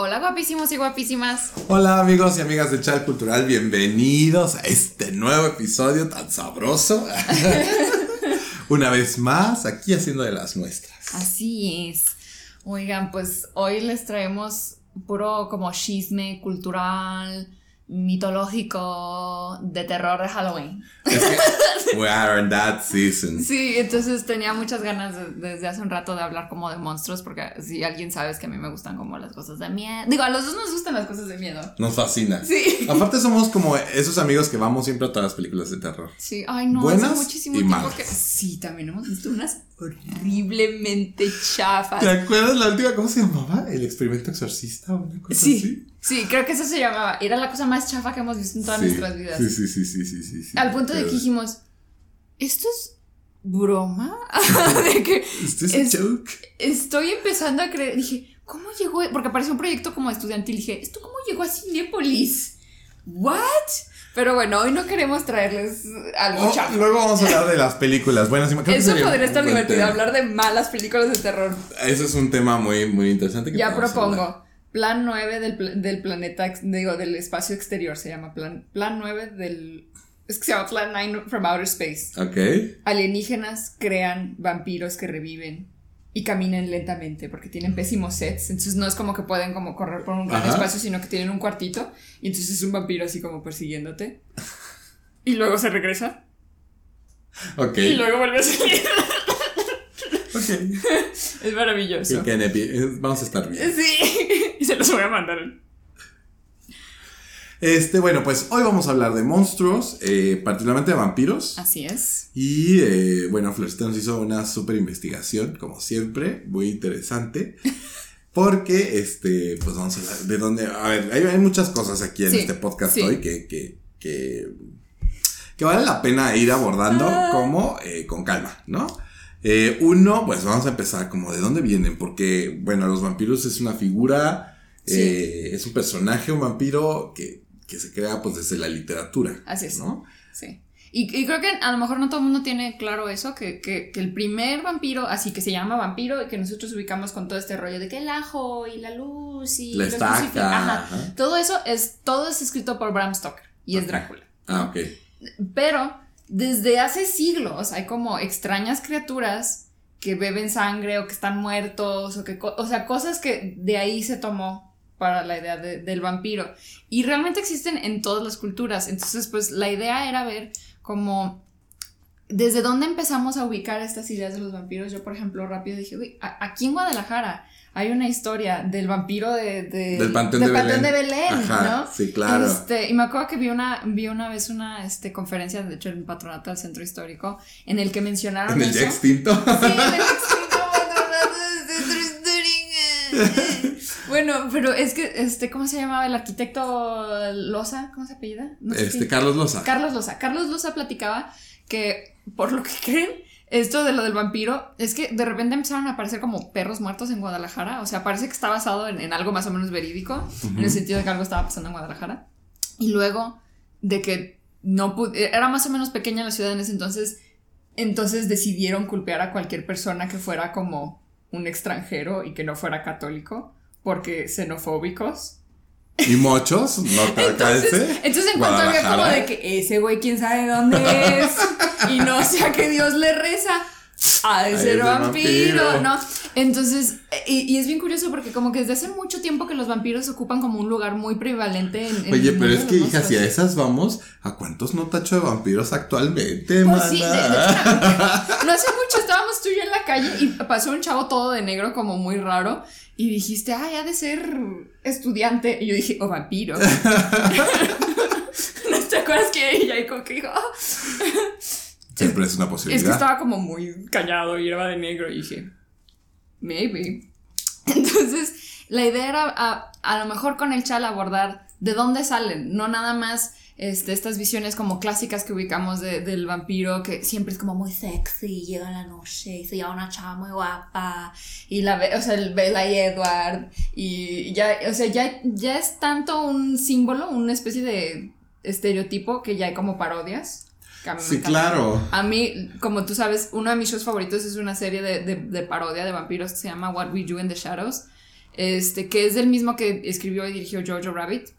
Hola guapísimos y guapísimas. Hola amigos y amigas de Chal Cultural, bienvenidos a este nuevo episodio tan sabroso. Una vez más, aquí haciendo de las nuestras. Así es. Oigan, pues hoy les traemos puro como chisme cultural, mitológico, de terror de Halloween. Es que we are in that season. Sí, entonces tenía muchas ganas desde hace un rato de hablar como de monstruos, porque si alguien sabe es que a mí me gustan como las cosas de miedo. Digo, a los dos nos gustan las cosas de miedo. Nos fascina. Sí. Aparte somos como esos amigos que vamos siempre a todas las películas de terror. Sí, ay no, buenas muchísimo y malas. Que... Sí, también hemos visto unas horriblemente chafas. ¿Te acuerdas la última? ¿Cómo se llamaba? ¿El experimento exorcista? Una cosa sí. Así. Sí, creo que eso se llamaba. Era la cosa más chafa que hemos visto en todas nuestras vidas. Sí. Al punto de que dijimos, ¿esto es broma? ¿De que ¿esto es un joke? Estoy empezando a creer. Dije, ¿cómo llegó? Porque apareció un proyecto como estudiantil. Dije, ¿esto cómo llegó a Cinépolis? ¿What? Pero bueno, hoy no queremos traerles algo chafa. Luego vamos a hablar de las películas. Bueno, sí, eso podría estar divertido, hablar de malas películas de terror. Eso es un tema muy, muy interesante. Que ya propongo. Hablar. Plan 9 del planeta, digo, del espacio exterior, se llama plan 9 del... Es que se llama Plan 9 from Outer Space. Ok. Alienígenas crean vampiros que reviven y caminan lentamente porque tienen pésimos sets. Entonces no es como que pueden como correr por un gran espacio, sino que tienen un cuartito. Y entonces es un vampiro así como persiguiéndote. Y luego se regresa. Ok. Y luego vuelve a salir. Ok. Es maravilloso. Vamos a estar bien. Sí. Y se los voy a mandar. Bueno, pues hoy vamos a hablar de monstruos, particularmente de vampiros. Así es. Y, bueno, Florecita nos hizo una súper investigación, como siempre, muy interesante. Porque, pues vamos a hablar de dónde... A ver, hay muchas cosas aquí en este podcast hoy que vale la pena ir abordando como con calma, ¿no? Uno, pues vamos a empezar como de dónde vienen, porque, bueno, los vampiros es una figura, es un personaje, un vampiro que se crea pues desde la literatura. Así es, ¿no? Sí. Y creo que a lo mejor no todo el mundo tiene claro eso, que el primer vampiro, así que se llama vampiro, y que nosotros ubicamos con todo este rollo de que el ajo y la luz y la estaca, todo eso todo es escrito por Bram Stoker y es Drácula. Ah, ok. Pero... Desde hace siglos hay como extrañas criaturas que beben sangre o que están muertos o que, o sea, cosas que de ahí se tomó para la idea del vampiro. Y realmente existen en todas las culturas. Entonces, pues la idea era ver como desde dónde empezamos a ubicar estas ideas de los vampiros. Yo, por ejemplo, rápido dije, uy, aquí en Guadalajara hay una historia del vampiro del Panteón de Belén, ajá, ¿no? Sí, claro. Y me acuerdo que vi una vez una conferencia, de hecho, en el patronato del Centro Histórico, en el que mencionaron ¿en el eso? Ya extinto. Sí, en el extinto patronato del Centro Histórico. Bueno, pero es que, ¿cómo se llamaba el arquitecto Loza? ¿Cómo se apellida? No sé Carlos Loza. Carlos Loza platicaba que, por lo que creen, esto de lo del vampiro, es que de repente empezaron a aparecer como perros muertos en Guadalajara. O sea, parece que está basado en algo más o menos verídico, en el sentido de que algo estaba pasando en Guadalajara. Y luego de que no era más o menos pequeña la ciudad en ese entonces. Entonces decidieron culpear a cualquier persona que fuera como un extranjero y que no fuera católico, porque xenofóbicos. Y muchos, no te alcance. Entonces en cuanto había como de que ese güey quién sabe dónde es y no sé a qué Dios le reza, ha de ser vampiro, ¿no? Entonces, y es bien curioso porque como que desde hace mucho tiempo que los vampiros ocupan como un lugar muy prevalente en oye, pero es que hija, si a esas vamos, ¿a cuántos no tacho de vampiros actualmente, pues mana? Sí, de hecho, no hace mucho estábamos tú y yo en la calle y pasó un chavo todo de negro como muy raro. Y dijiste, ay, ha de ser estudiante. Y yo dije, oh, vampiro. ¿No te acuerdas que ella y como que dijo? Siempre es una posibilidad. Es que estaba como muy callado y era de negro. Y dije, maybe. Entonces, la idea era a lo mejor con el chal abordar de dónde salen. No nada más estas visiones como clásicas que ubicamos del vampiro, que siempre es como muy sexy, llega la noche, se lleva una chava muy guapa, y o sea, el Bella y Edward, y ya, o sea, ya es tanto un símbolo, una especie de estereotipo que ya hay como parodias. Sí, claro. A mí, como tú sabes, uno de mis shows favoritos es una serie de parodia de vampiros que se llama What We Do in the Shadows. que es del mismo que escribió y dirigió Jojo Rabbit.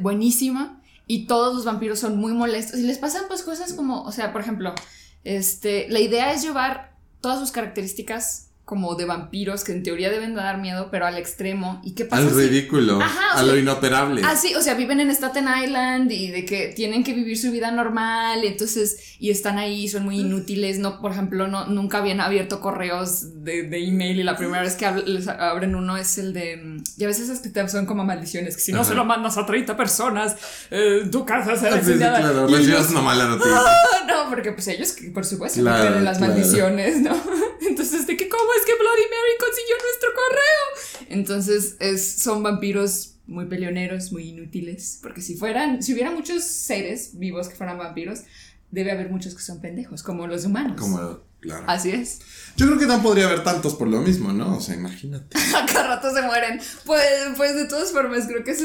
Buenísima. Y todos los vampiros son muy molestos y les pasan pues cosas como, o sea, por ejemplo, la idea es llevar todas sus características como de vampiros que en teoría deben de dar miedo, pero al extremo. ¿Y qué pasa? Al ridículo. Ajá, a lo inoperable. Así, o sea, viven en Staten Island y de que tienen que vivir su vida normal, entonces, y están ahí, son muy inútiles, no, por ejemplo, no, nunca habían abierto correos de email, y la primera vez que les abren uno es el de, ya a veces es que son como maldiciones, que si no se lo mandas a 30 personas, tu casa será enseñada. Sí, claro, recibas una mala noticia. Oh, no, porque pues ellos, por supuesto, claro, tienen las maldiciones, ¿no? Entonces, ¿de qué cómo? Es que Bloody Mary consiguió nuestro correo. Entonces son vampiros muy peleoneros, muy inútiles, porque si hubiera muchos seres vivos que fueran vampiros, debe haber muchos que son pendejos, como los humanos. Como, claro. Así es. Yo creo que no podría haber tantos por lo mismo, ¿no? O sea, imagínate. Acá rato se mueren. Pues de todas formas, creo que eso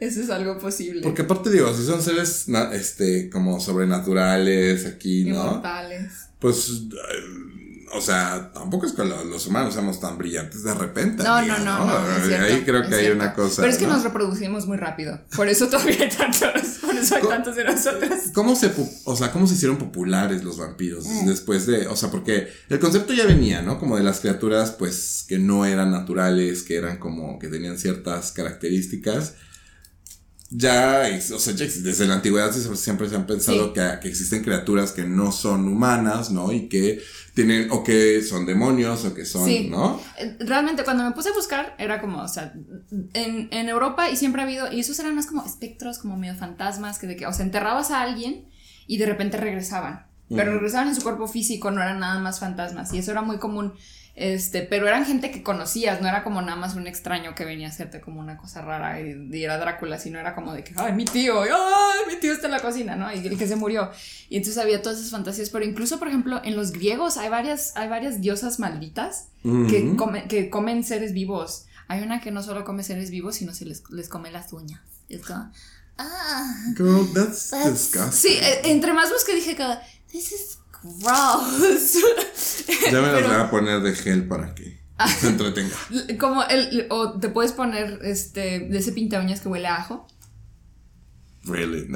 es algo posible. Porque aparte digo, si son seres como sobrenaturales aquí, ¿no? Inmortales. Pues... o sea, tampoco es que los humanos seamos tan brillantes de repente. No, es cierto, ahí creo que hay una cosa. Pero es que nos reproducimos muy rápido. Por eso todavía hay tantos. Por eso hay tantos de nosotros. ¿Cómo se hicieron populares los vampiros después de? O sea, porque el concepto ya venía, ¿no? Como de las criaturas, pues, que no eran naturales, que eran como, que tenían ciertas características. Desde la antigüedad siempre se han pensado que existen criaturas que no son humanas, ¿no? Y que tienen, o que son demonios, o que son, ¿no? Realmente, cuando me puse a buscar, era como, o sea, en Europa, y siempre ha habido, y esos eran más como espectros, como medio fantasmas, o sea, enterrabas a alguien y de repente regresaban. Pero regresaban en su cuerpo físico, no eran nada más fantasmas, y eso era muy común. Pero eran gente que conocías, no era como nada más un extraño que venía a hacerte como una cosa rara y era Drácula, sino era como de que, ay, mi tío está en la cocina, ¿no? Y el que se murió. Y entonces había todas esas fantasías, pero incluso, por ejemplo, en los griegos hay varias diosas malditas que comen seres vivos. Hay una que no solo come seres vivos, sino se les come las uñas. Es como, girl, that's disgusting. Sí, entre más busqué dije que this is gross. Ya me las voy a poner de gel para que se entretenga. Como o te puedes poner de ese pinta uñas que huele a ajo. Really?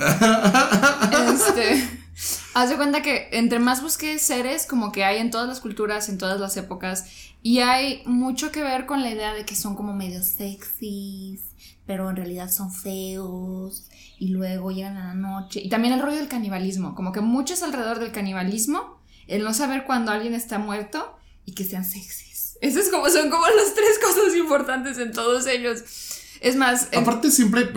Haz de cuenta que entre más busqué seres, como que hay en todas las culturas, en todas las épocas, y hay mucho que ver con la idea de que son como medio sexys, pero en realidad son feos, y luego llegan a la noche. Y también el rollo del canibalismo, como que mucho es alrededor del canibalismo, el no saber cuando alguien está muerto y que sean sexys. Esas son como las tres cosas importantes en todos ellos. Es más... Aparte siempre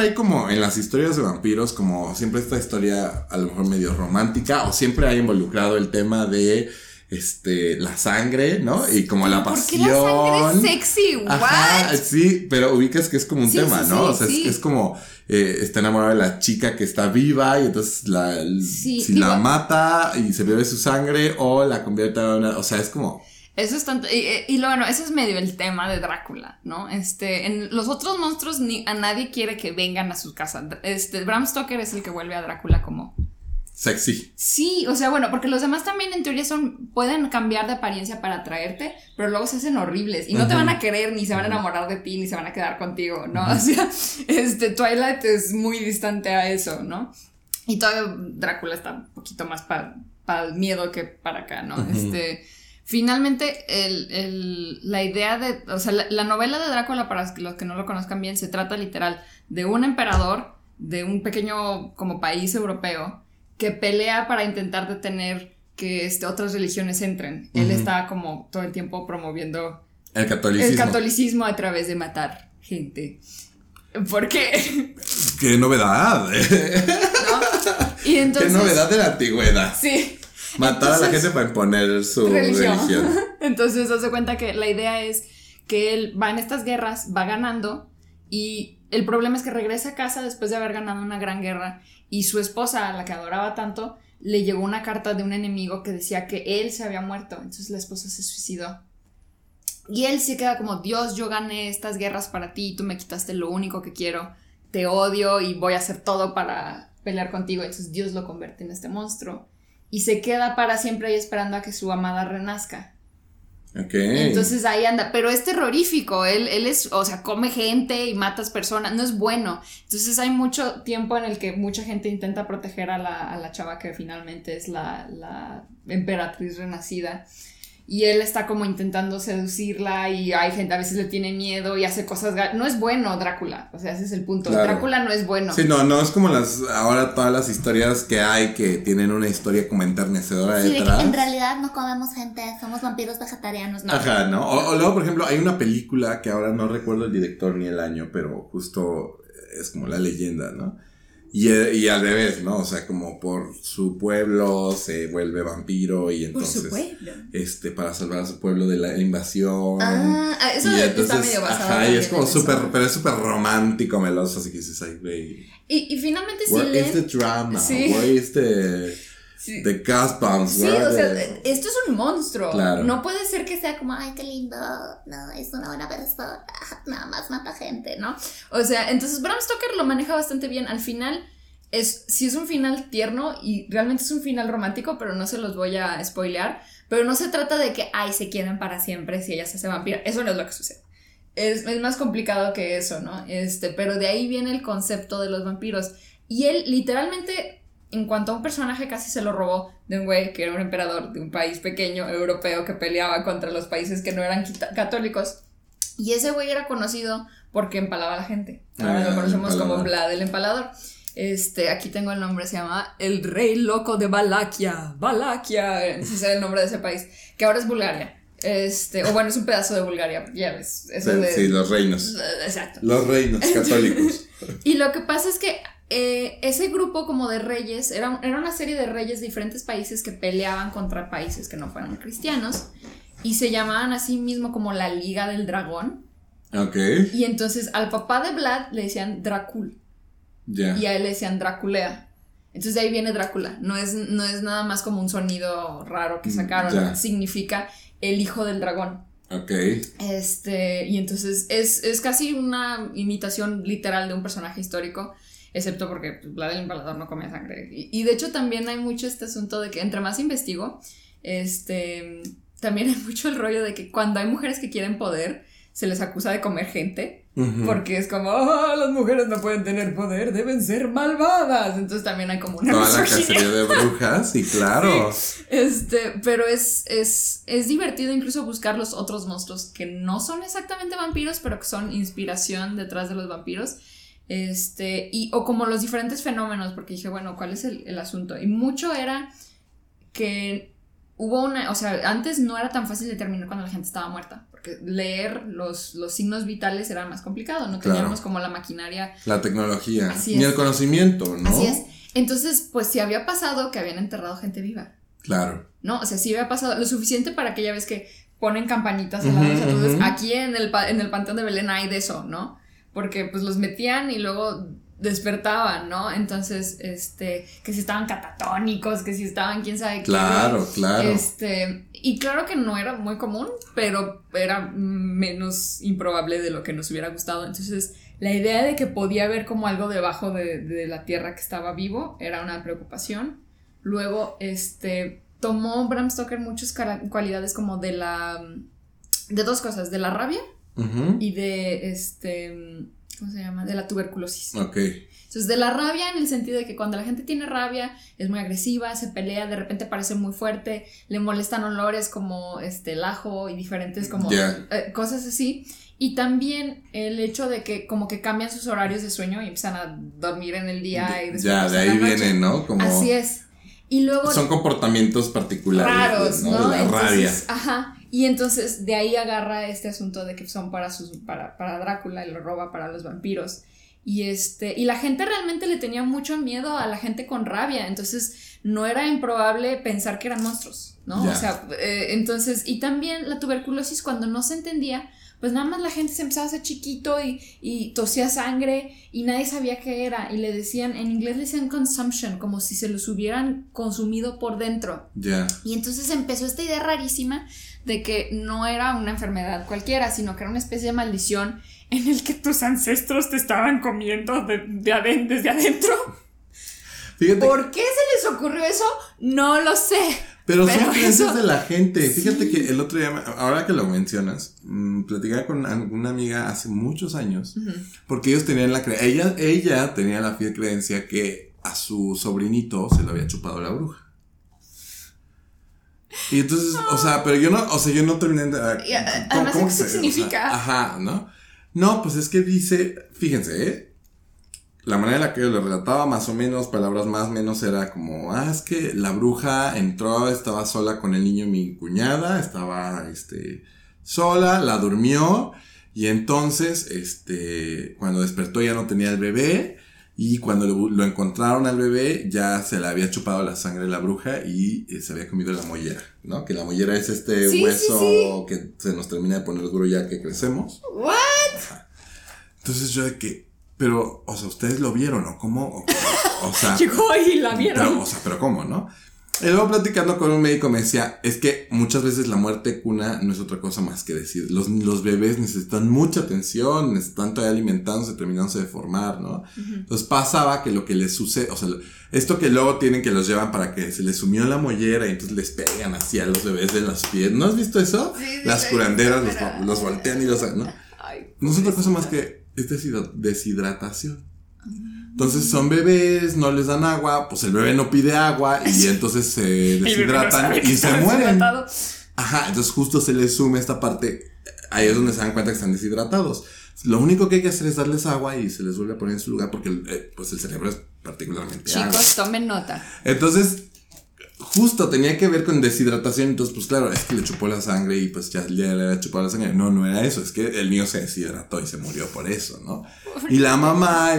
hay como en las historias de vampiros, como siempre esta historia a lo mejor medio romántica, o siempre hay involucrado el tema de... la sangre, ¿no? Y como la pasión. ¿Por qué la sangre es sexy? ¿What? Ajá, sí, pero ubicas que es como un tema, ¿no? Sí, o sea, sí. Es como está enamorada de la chica que está viva y entonces la mata y se bebe su sangre o la convierte en una... O sea, es como... Eso es tanto... Y lo bueno, eso es medio el tema de Drácula, ¿no? En los otros monstruos a nadie quiere que vengan a su casa. Bram Stoker es el que vuelve a Drácula como... sexy. Sí, o sea, bueno, porque los demás también en teoría pueden cambiar de apariencia para atraerte, pero luego se hacen horribles y no te van a querer, ni se van a enamorar de ti, ni se van a quedar contigo, ¿no? O sea, Twilight es muy distante a eso, ¿no? Y todavía Drácula está un poquito más para el miedo que para acá, ¿no? Finalmente, la idea de, o sea, la novela de Drácula, para los que no lo conozcan bien, se trata literal de un emperador de un pequeño como país europeo que pelea para intentar detener que otras religiones entren. Él está como todo el tiempo promoviendo el catolicismo a través de matar gente. ¿Por qué? ¡Qué novedad! ¿No? Y entonces, ¡qué novedad de la antigüedad! Sí. Matar a la gente para imponer su religión. Entonces, hace cuenta que la idea es que él va en estas guerras, va ganando, y el problema es que regresa a casa después de haber ganado una gran guerra. Y su esposa, a la que adoraba tanto, le llegó una carta de un enemigo que decía que él se había muerto. Entonces la esposa se suicidó. Y él se queda como, Dios, yo gané estas guerras para ti, tú me quitaste lo único que quiero, te odio y voy a hacer todo para pelear contigo. Entonces Dios lo convierte en este monstruo. Y se queda para siempre ahí esperando a que su amada renazca. Okay. Entonces ahí anda, pero es terrorífico, él es, o sea, come gente y matas personas, no es bueno. Entonces hay mucho tiempo en el que mucha gente intenta proteger a la chava que finalmente es la emperatriz renacida, y él está como intentando seducirla, y hay gente, a veces le tiene miedo y hace cosas, no es bueno Drácula, o sea, ese es el punto, claro. Drácula no es bueno. Sí, no es como ahora todas las historias que hay que tienen una historia como enternecedora detrás. De que en realidad no comemos gente, somos vampiros vegetarianos, ¿no? Ajá, ¿no? O luego, por ejemplo, hay una película que ahora no recuerdo el director ni el año, pero justo es como la leyenda, ¿no? Y al revés, ¿no? O sea, como por su pueblo se vuelve vampiro y entonces... ¿Por su pueblo? Para salvar a su pueblo de la invasión. Ah, eso y entonces, está medio basado. Ajá, y es como súper, pero es súper romántico, meloso, así que dices, ay, güey. Y finalmente sí leen... Where is the drama? Sí. Where is the gas bombs? Sí, o sea, esto es un monstruo. Claro. No puede ser que sea como, ay, qué lindo, no, es una buena persona, nada más mata gente, ¿no? O sea, entonces Bram Stoker lo maneja bastante bien. Al final, sí es un final tierno y realmente es un final romántico, pero no se los voy a spoilear. Pero no se trata de que, ay, se quieran para siempre si ella se hace vampira. Eso no es lo que sucede. Es más complicado que eso, ¿no? Pero de ahí viene el concepto de los vampiros. Y él literalmente... En cuanto a un personaje casi se lo robó de un güey que era un emperador de un país pequeño europeo que peleaba contra los países que no eran católicos. Y ese güey era conocido porque empalaba a la gente. Ahora lo conocemos como Vlad el Empalador. Aquí tengo el nombre, se llama El Rey Loco de Valaquia. Valaquia, ese era el nombre de ese país, que ahora es Bulgaria. O bueno, es un pedazo de Bulgaria, ya ves. Sí, los reinos. Exacto. Los reinos católicos. Y lo que pasa es que ese grupo como de reyes era una serie de reyes de diferentes países que peleaban contra países que no fueran cristianos y se llamaban a sí mismo como la Liga del Dragón. Okay. Y entonces al papá de Vlad le decían Dracul. Yeah. Y a él le decían Draculea. Entonces de ahí viene Drácula. No es nada más como un sonido raro que sacaron. Yeah. Significa el hijo del dragón. Okay. Y entonces es casi una imitación literal de un personaje histórico. Excepto porque Vlad el Empalador no come sangre. Y de hecho también hay mucho este asunto de que entre más investigo, también hay mucho el rollo de que cuando hay mujeres que quieren poder, se les acusa de comer gente. Uh-huh. Porque es como, las mujeres no pueden tener poder, deben ser malvadas. Entonces también hay como una misoginia. Toda la cacería de brujas, y claro. Sí. Pero es divertido incluso buscar los otros monstruos que no son exactamente vampiros, pero que son inspiración detrás de los vampiros. O como los diferentes fenómenos, porque dije, bueno, ¿cuál es el asunto? Y mucho era que hubo o sea, antes no era tan fácil determinar cuando la gente estaba muerta, porque leer los signos vitales era más complicado, no teníamos como la maquinaria. La tecnología, ni el conocimiento, ¿no? Así es. Entonces, pues sí había pasado que habían enterrado gente viva. Claro. No, o sea, sí había pasado lo suficiente para que ya ves que ponen campanitas al lado. Entonces, aquí en el Panteón de Belén hay de eso, ¿no? Porque pues los metían y luego despertaban, ¿no? Entonces, que si estaban catatónicos, que si estaban quién sabe qué. Claro. Y claro que no era muy común, pero era menos improbable de lo que nos hubiera gustado. Entonces, la idea de que podía haber como algo debajo de la tierra que estaba vivo era una preocupación. Luego, tomó Bram Stoker muchas cualidades como de dos cosas, de la rabia. Uh-huh. Y de ¿cómo se llama? De la tuberculosis. Okay. Entonces de la rabia en el sentido de que cuando la gente tiene rabia es muy agresiva, se pelea, de repente parece muy fuerte, le molestan olores como el ajo y diferentes como cosas así. Y también el hecho de que como que cambian sus horarios de sueño y empiezan a dormir en el día y después de ahí viene, ¿no? Como... Así es. Y luego son comportamientos particulares raros, ¿no? La rabia. Ajá. Y entonces de ahí agarra este asunto de que son para Drácula y lo roba para los vampiros. Y la gente realmente le tenía mucho miedo a la gente con rabia. Entonces no era improbable pensar que eran monstruos, ¿no? Yeah. O sea, entonces... Y también la tuberculosis cuando no se entendía, pues nada más la gente se empezaba a hacer chiquito y tosía sangre y nadie sabía qué era. Y le decían, en inglés le decían consumption, como si se los hubieran consumido por dentro. Yeah. Y entonces empezó esta idea rarísima de que no era una enfermedad cualquiera, sino que era una especie de maldición en el que tus ancestros te estaban comiendo desde adentro. Fíjate. ¿Por qué se les ocurrió eso? No lo sé. Pero son creencias de la gente. Sí. Fíjate que el otro día, ahora que lo mencionas, platicaba con una amiga hace muchos años, uh-huh, porque ellos tenían la creencia, ella tenía la fiel creencia que a su sobrinito se lo había chupado la bruja. Y entonces, oh, o sea, pero yo no terminé de... Además, ¿cómo eso significa? O sea, ajá, ¿no? No, pues es que dice, fíjense, la manera en la que yo le relataba, más o menos, palabras más o menos, era como, es que la bruja entró, estaba sola con el niño, mi cuñada, estaba, sola, la durmió, y entonces, cuando despertó ya no tenía el bebé, y cuando lo encontraron al bebé, ya se le había chupado la sangre de la bruja y se había comido la mollera, ¿no? Que la mollera es hueso que se nos termina de poner duro ya que crecemos. ¿What? Ajá. Entonces yo de que... Pero, o sea, ¿ustedes lo vieron o cómo? O sea, llegó y la vieron. Pero, o sea, ¿pero cómo, no? Y luego platicando con un médico me decía, es que muchas veces la muerte cuna no es otra cosa más que decir. Los bebés necesitan mucha atención, necesitan todavía alimentándose, terminándose de formar, ¿no? Uh-huh. Entonces pasaba que lo que les sucede, o sea, esto que luego tienen que los llevan para que se les sumió la mollera y entonces les pegan así a los bebés de las pies. ¿No has visto eso? Sí, las curanderas los voltean y los... ¿no? Ay, no es otra cosa más que... Es deshidratación. Entonces son bebés, no les dan agua, pues el bebé no pide agua y entonces se deshidratan y se mueren. Ajá, entonces justo se les sume esta parte, ahí es donde se dan cuenta que están deshidratados. Lo único que hay que hacer es darles agua y se les vuelve a poner en su lugar porque pues el cerebro es particularmente... Chicos, tomen nota. Entonces... Justo tenía que ver con deshidratación. Entonces pues claro, es que le chupó la sangre y pues ya le había chupado la sangre. No era eso, es que el niño se deshidrató y se murió por eso, ¿no? Y la mamá,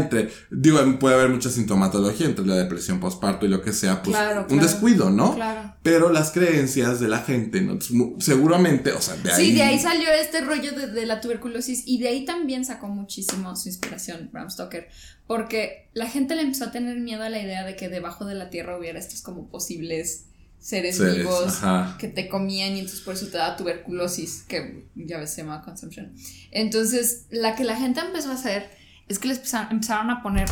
puede haber mucha sintomatología entre la depresión postparto y lo que sea, pues claro, un descuido, ¿no? Claro. Pero las creencias de la gente, ¿no? Seguramente, o sea, de ahí... Sí, de ahí salió este rollo de la tuberculosis. Y de ahí también sacó muchísimo su inspiración Bram Stoker, porque la gente le empezó a tener miedo a la idea de que debajo de la tierra hubiera estos como posibles seres vivos, ajá, que te comían y entonces por eso te da tuberculosis, que ya ves, se llama consumption. Entonces, la que la gente empezó a hacer es que les empezaron a poner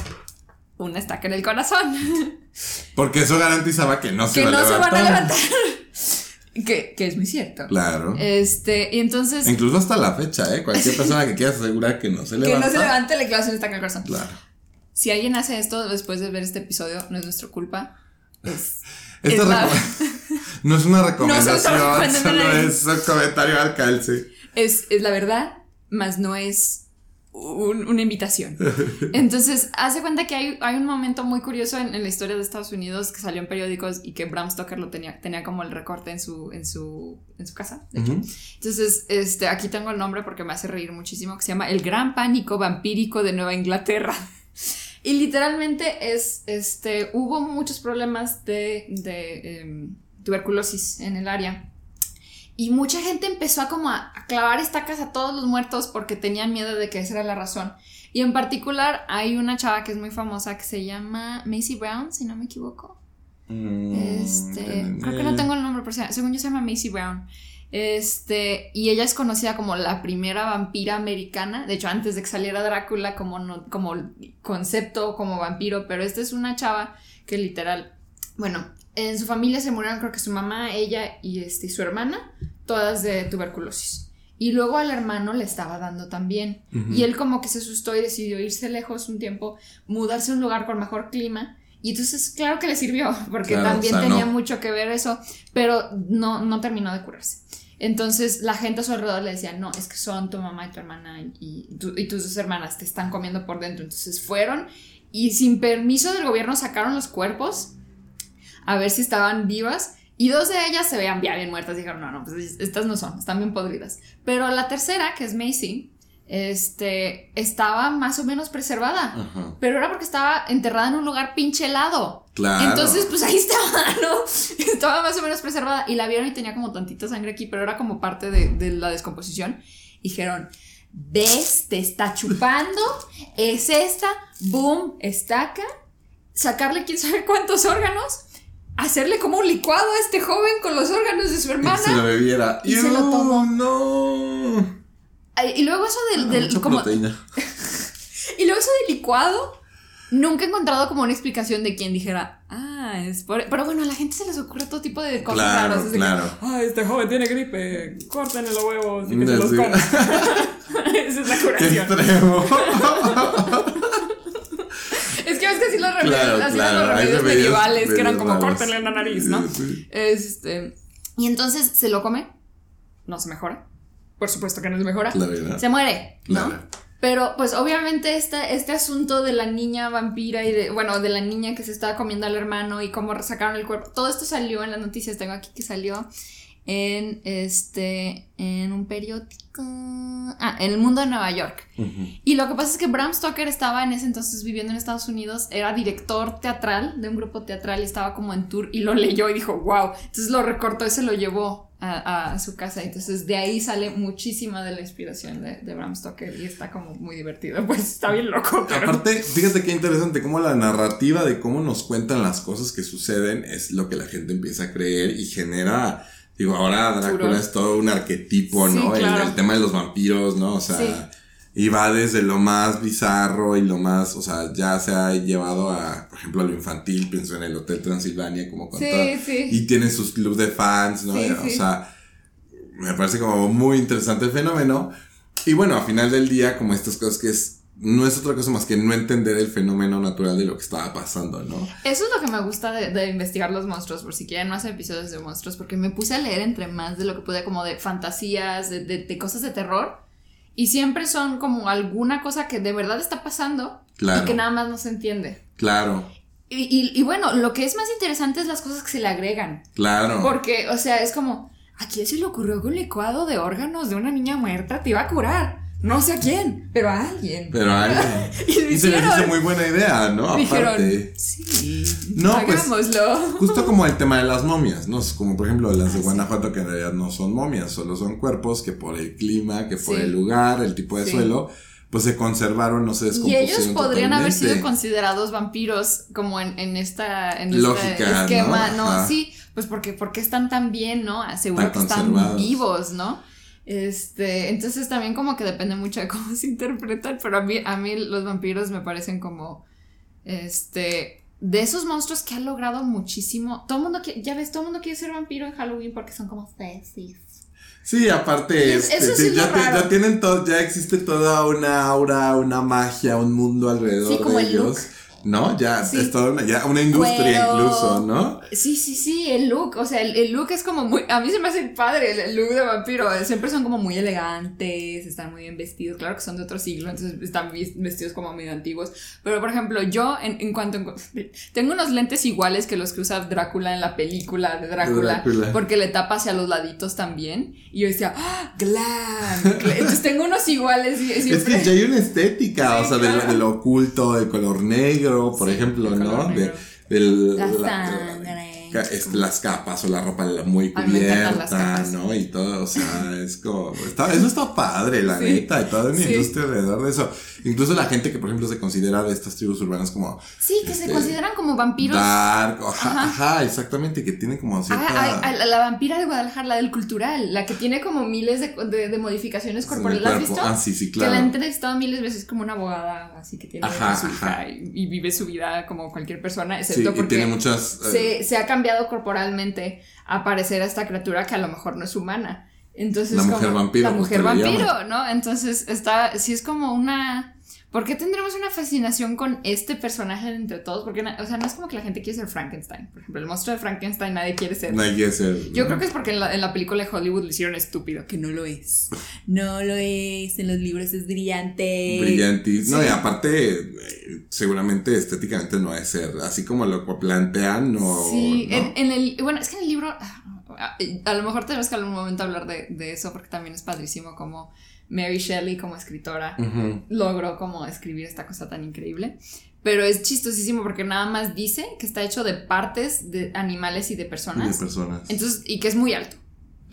una estaca en el corazón. Porque eso garantizaba que no se iban a levantar. Que no se van a levantar. Que es muy cierto. Claro. Y entonces... Incluso hasta la fecha, cualquier persona que quiera asegurar que no se levanta. Que no se levante, le clavas una estaca en el corazón. Claro. Si alguien hace esto después de ver este episodio, no es nuestra culpa. No es una recomendación, solo es un comentario al calce. Es la verdad, mas no es una invitación. Entonces, hace cuenta que hay un momento muy curioso en la historia de Estados Unidos que salió en periódicos y que Bram Stoker lo tenía como el recorte en su casa, de hecho. Uh-huh. Entonces, aquí tengo el nombre porque me hace reír muchísimo, que se llama El Gran Pánico Vampírico de Nueva Inglaterra. Y literalmente hubo muchos problemas de tuberculosis en el área. Y mucha gente empezó a como a clavar estacas a todos los muertos porque tenían miedo de que esa era la razón. Y en particular hay una chava que es muy famosa que se llama Macy Brown, si no me equivoco. Creo que no tengo el nombre, pero según yo se llama Macy Brown. Y ella es conocida como la primera vampira americana. De hecho, antes de que saliera Drácula como concepto, como vampiro. Pero esta es una chava que literal... Bueno, en su familia se murieron, creo que su mamá, ella y su hermana, todas de tuberculosis. Y luego al hermano le estaba dando también. Uh-huh. Y él como que se asustó y decidió irse lejos un tiempo, mudarse a un lugar con mejor clima. Y entonces, claro que le sirvió, porque claro, también tenía mucho que ver eso. Pero no terminó de curarse. Entonces la gente a su alrededor le decía, no, es que son tu mamá y tu hermana y tus dos hermanas te están comiendo por dentro. Entonces fueron y sin permiso del gobierno sacaron los cuerpos a ver si estaban vivas. Y dos de ellas se veían bien muertas. Dijeron, no, pues estas no son, están bien podridas. Pero la tercera, que es Macy, estaba más o menos preservada. Ajá. Pero era porque estaba enterrada en un lugar pinche helado. Claro. Entonces, pues ahí estaba, ¿no? Estaba más o menos preservada. Y la vieron y tenía como tantita sangre aquí, pero era como parte de la descomposición. Dijeron, ¿ves? Te está chupando. Es esta. Boom. Estaca. Sacarle quién sabe cuántos órganos. Hacerle como un licuado a este joven con los órganos de su hermana. Y se lo bebiera. Y se lo tomó. ¡No! Y luego eso y luego eso de licuado, nunca he encontrado como una explicación de quien dijera, más. Pero bueno, a la gente se les ocurre todo tipo de cosas raras. Así claro. Que, ay, este joven tiene gripe, córtenle los huevos y que se los coman. Esa es la curación. ¡Qué extremo! Es que ves que así los remedios, los remedios medievales que eran como córtenle la nariz, ¿no? Sí. Y entonces se lo come, no se mejora. Por supuesto que no se mejora. Se muere, ¿no? Pero pues obviamente este asunto de la niña vampira y de la niña que se estaba comiendo al hermano y cómo sacaron el cuerpo, todo esto salió en las noticias, tengo aquí que salió en en un periódico, en El Mundo de Nueva York. Uh-huh. Y lo que pasa es que Bram Stoker estaba en ese entonces viviendo en Estados Unidos, era director teatral de un grupo teatral y estaba como en tour y lo leyó y dijo wow, entonces lo recortó y se lo llevó a su casa, entonces de ahí sale muchísima de la inspiración de Bram Stoker y está como muy divertido, pues está bien loco, pero... Aparte, fíjate qué interesante cómo la narrativa de cómo nos cuentan las cosas que suceden es lo que la gente empieza a creer y genera, digo, ahora Drácula es todo un arquetipo, ¿no? Sí, claro. El tema de los vampiros, ¿no? O sea, sí. Y va desde lo más bizarro y lo más, o sea, ya se ha llevado a, por ejemplo, a lo infantil, pienso en el Hotel Transilvania, como con todo. Sí. Y tiene sus clubs de fans, ¿no? Sí. O sea, me parece como muy interesante el fenómeno. Y bueno, al final del día, como estas cosas que no es otra cosa más que no entender el fenómeno natural de lo que estaba pasando, ¿no? Eso es lo que me gusta de investigar los monstruos, por si quieren más episodios de monstruos, porque me puse a leer entre más de lo que pude, como de fantasías, de cosas de terror. Y siempre son como alguna cosa que de verdad está pasando y que nada más no se entiende. Claro. Y bueno, lo que es más interesante es las cosas que se le agregan. Claro. Porque, o sea, es como, ¿a quién se le ocurrió que un licuado de órganos de una niña muerta te iba a curar? No sé a quién, pero a alguien. Y se les hizo muy buena idea, ¿no? Dijeron, aparte. Sí, no, hagámoslo. Pues, justo como el tema de las momias, ¿no? Como por ejemplo las de Guanajuato, que en realidad no son momias, solo son cuerpos que por el clima, que por el lugar, el tipo de suelo, pues se conservaron, no se descompusieron. Y ellos podrían haber sido considerados vampiros como en este esquema, ¿no? No, sí, pues porque están tan bien, ¿no? Seguro que están vivos, ¿no? Entonces también como que depende mucho de cómo se interpretan, pero a mí los vampiros me parecen como de esos monstruos que han logrado muchísimo. Todo el mundo quiere ser vampiro en Halloween porque son como sexys. Sí, aparte ya tienen todo, ya existe toda una aura, una magia, un mundo alrededor de ellos. ¿No? Ya es toda una industria incluso, ¿no? Sí, el look, o sea, el look es como muy... A mí se me hace padre el look de vampiro, siempre son como muy elegantes, están muy bien vestidos, claro que son de otro siglo, entonces están vestidos como medio antiguos, pero por ejemplo, yo en cuanto tengo unos lentes iguales que los que usa Drácula en la película de Drácula. Porque le tapa hacia los laditos también, y yo decía, ¡ah, glam! Entonces tengo unos iguales siempre. Es que ya hay una estética, sí, o sea, claro. de lo oculto, de color negro, por ejemplo, ¿no? Las capas o la ropa muy cubierta, ¿no? Y todo, o sea, es como... eso está padre, la neta, y toda una industria alrededor de eso. Incluso la gente que, por ejemplo, se considera de estas tribus urbanas como... Sí, que se consideran como vampiros. Dark, ajá, exactamente, que tiene como cierta... La vampira de Guadalajara, la del cultural, la que tiene como miles de modificaciones corporales, ¿la has visto? Ah, sí, claro. Que la han entrevistado miles veces, como una abogada, así que tiene su hija y vive su vida como cualquier persona, excepto porque... tiene muchas... Se ha cambiado corporalmente a parecer a esta criatura que a lo mejor no es humana. Entonces, la mujer vampiro. La mujer vampiro, ¿no? Entonces, sí es como una... ¿Por qué tendremos una fascinación con este personaje entre todos? Porque, o sea, no es como que la gente quiere ser Frankenstein. Por ejemplo, el monstruo de Frankenstein nadie quiere ser. Nadie quiere ser. Yo creo que es porque en la película de Hollywood lo hicieron estúpido, que no lo es. No lo es, en los libros es brillante. Brillantísimo. No, y aparte, seguramente estéticamente no es ser. Así como lo plantean, no. Sí, ¿no? Bueno, es que en el libro... A lo mejor tenemos que en algún momento hablar de eso, porque también es padrísimo como Mary Shelley como escritora logró como escribir esta cosa tan increíble, pero es chistosísimo porque nada más dice que está hecho de partes de animales y de personas, entonces, y que es muy alto.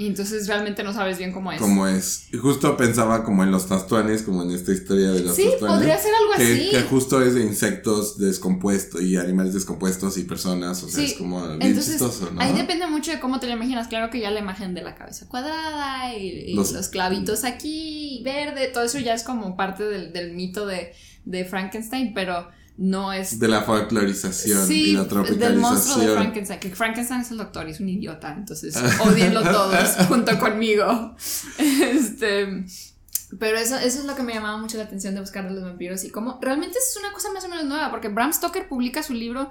Y entonces realmente no sabes bien cómo es. Y justo pensaba como en los tastuanes, como en esta historia de los tastuanes. Sí, podría ser algo así. Que justo es de insectos descompuestos y animales descompuestos y personas, o sea, es como bien chistoso, ¿no? Ahí depende mucho de cómo te lo imaginas. Claro que ya la imagen de la cabeza cuadrada y los clavitos aquí, verde, todo eso ya es como parte del mito de Frankenstein, pero... no es... De la folclorización, sí, y la tropicalización. Del monstruo de Frankenstein, que Frankenstein es el doctor y es un idiota, entonces odienlo todos junto conmigo. Pero eso es lo que me llamaba mucho la atención de buscar a los vampiros, y como realmente es una cosa más o menos nueva, porque Bram Stoker publica su libro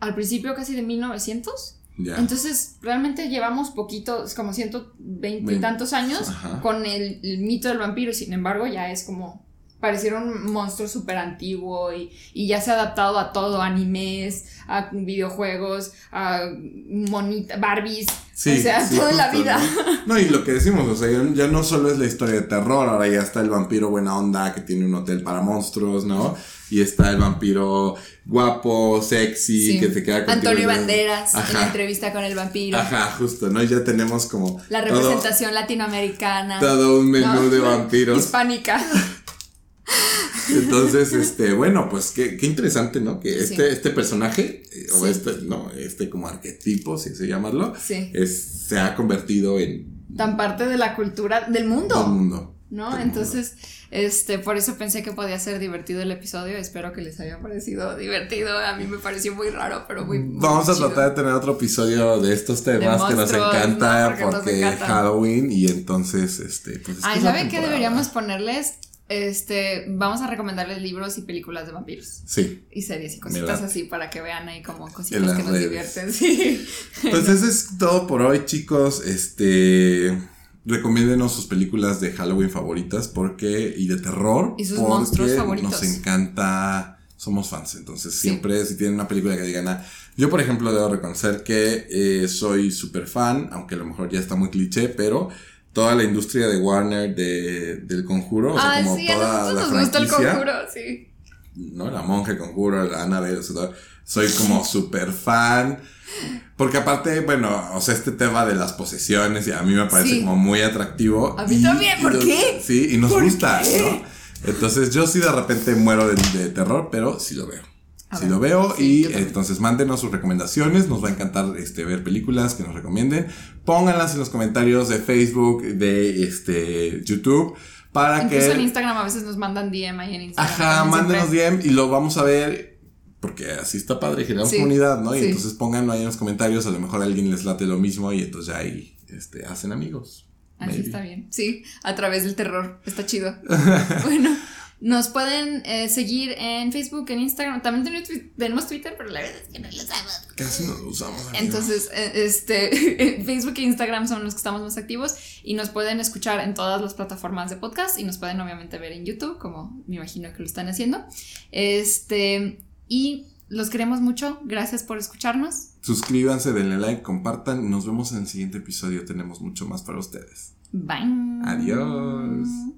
al principio casi de 1900. Yeah. Entonces realmente llevamos poquitos, como 120 y tantos años, ajá, con el mito del vampiro, y sin embargo ya es como pareciera un monstruo súper antiguo, y ya se ha adaptado a todo, animes, a videojuegos, a Barbies, sí, o sea, sí, toda la vida. No, y lo que decimos, o sea, ya no solo es la historia de terror, ahora ya está el vampiro buena onda que tiene un hotel para monstruos, ¿no? Y está el vampiro guapo, sexy, sí, que se queda con... Antonio Banderas, ajá, en la entrevista con el vampiro. Ajá, justo, ¿no? Y ya tenemos como... La representación todo, latinoamericana. Todo un menú, ¿no?, de vampiros. Hispánica. Entonces, bueno, pues qué interesante, ¿no? Que este personaje, o sí, este como arquetipo, si se llamarlo, sí, se ha convertido en tan parte de la cultura del mundo. Del mundo, ¿no? Del Entonces, mundo. Por eso pensé que podía ser divertido el episodio. Espero que les haya parecido divertido. A mí me pareció muy raro, pero muy vamos muy a tratar de tener otro episodio de estos temas de que nos encanta, no, porque nos encanta Halloween, y entonces, pues ay, ¿saben qué deberíamos ponerles? Vamos a recomendarles libros y películas de vampiros. Sí. Y series y cositas así para que vean ahí como cositas que nos divierten. Sí. Pues eso es todo por hoy, chicos. Recomiéndenos sus películas de Halloween favoritas y de terror. Y sus monstruos favoritos. Nos encanta. Somos fans. Entonces, siempre, sí, si tienen una película que digan, yo, por ejemplo, debo reconocer que soy súper fan, aunque a lo mejor ya está muy cliché, pero toda la industria de Warner del Conjuro, o sea, como sí, toda la franquicia. Nos gusta El Conjuro, sí. No, La Monja, El Conjuro, La Ana B, o sea, soy como súper fan. Porque aparte, bueno, o sea, este tema de las posesiones a mí me parece, sí, como muy atractivo. A mí también, ¿por qué? Sí, y nos gusta, qué? ¿No? Entonces yo sí de repente muero de terror, pero sí lo veo. Si lo veo, sí, y entonces mándenos sus recomendaciones. Nos va a encantar ver películas que nos recomienden. Pónganlas en los comentarios de Facebook, de YouTube, para incluso en Instagram a veces nos mandan DM ahí en Instagram. Ajá, mándenos DM y lo vamos a ver, porque así está padre, generamos, sí, comunidad, ¿no? Y sí, entonces pónganlo ahí en los comentarios, a lo mejor a alguien les late lo mismo y entonces ya ahí hacen amigos. Así maybe. Está bien, sí, a través del terror, está chido. Bueno, nos pueden seguir en Facebook, en Instagram. También tenemos Twitter, pero la verdad es que no lo usamos. Casi no lo usamos. Amigo. Entonces, Facebook e Instagram son los que estamos más activos. Y nos pueden escuchar en todas las plataformas de podcast. Y nos pueden obviamente ver en YouTube, como me imagino que lo están haciendo. Y los queremos mucho. Gracias por escucharnos. Suscríbanse, denle like, compartan. Nos vemos en el siguiente episodio. Tenemos mucho más para ustedes. Bye. Adiós.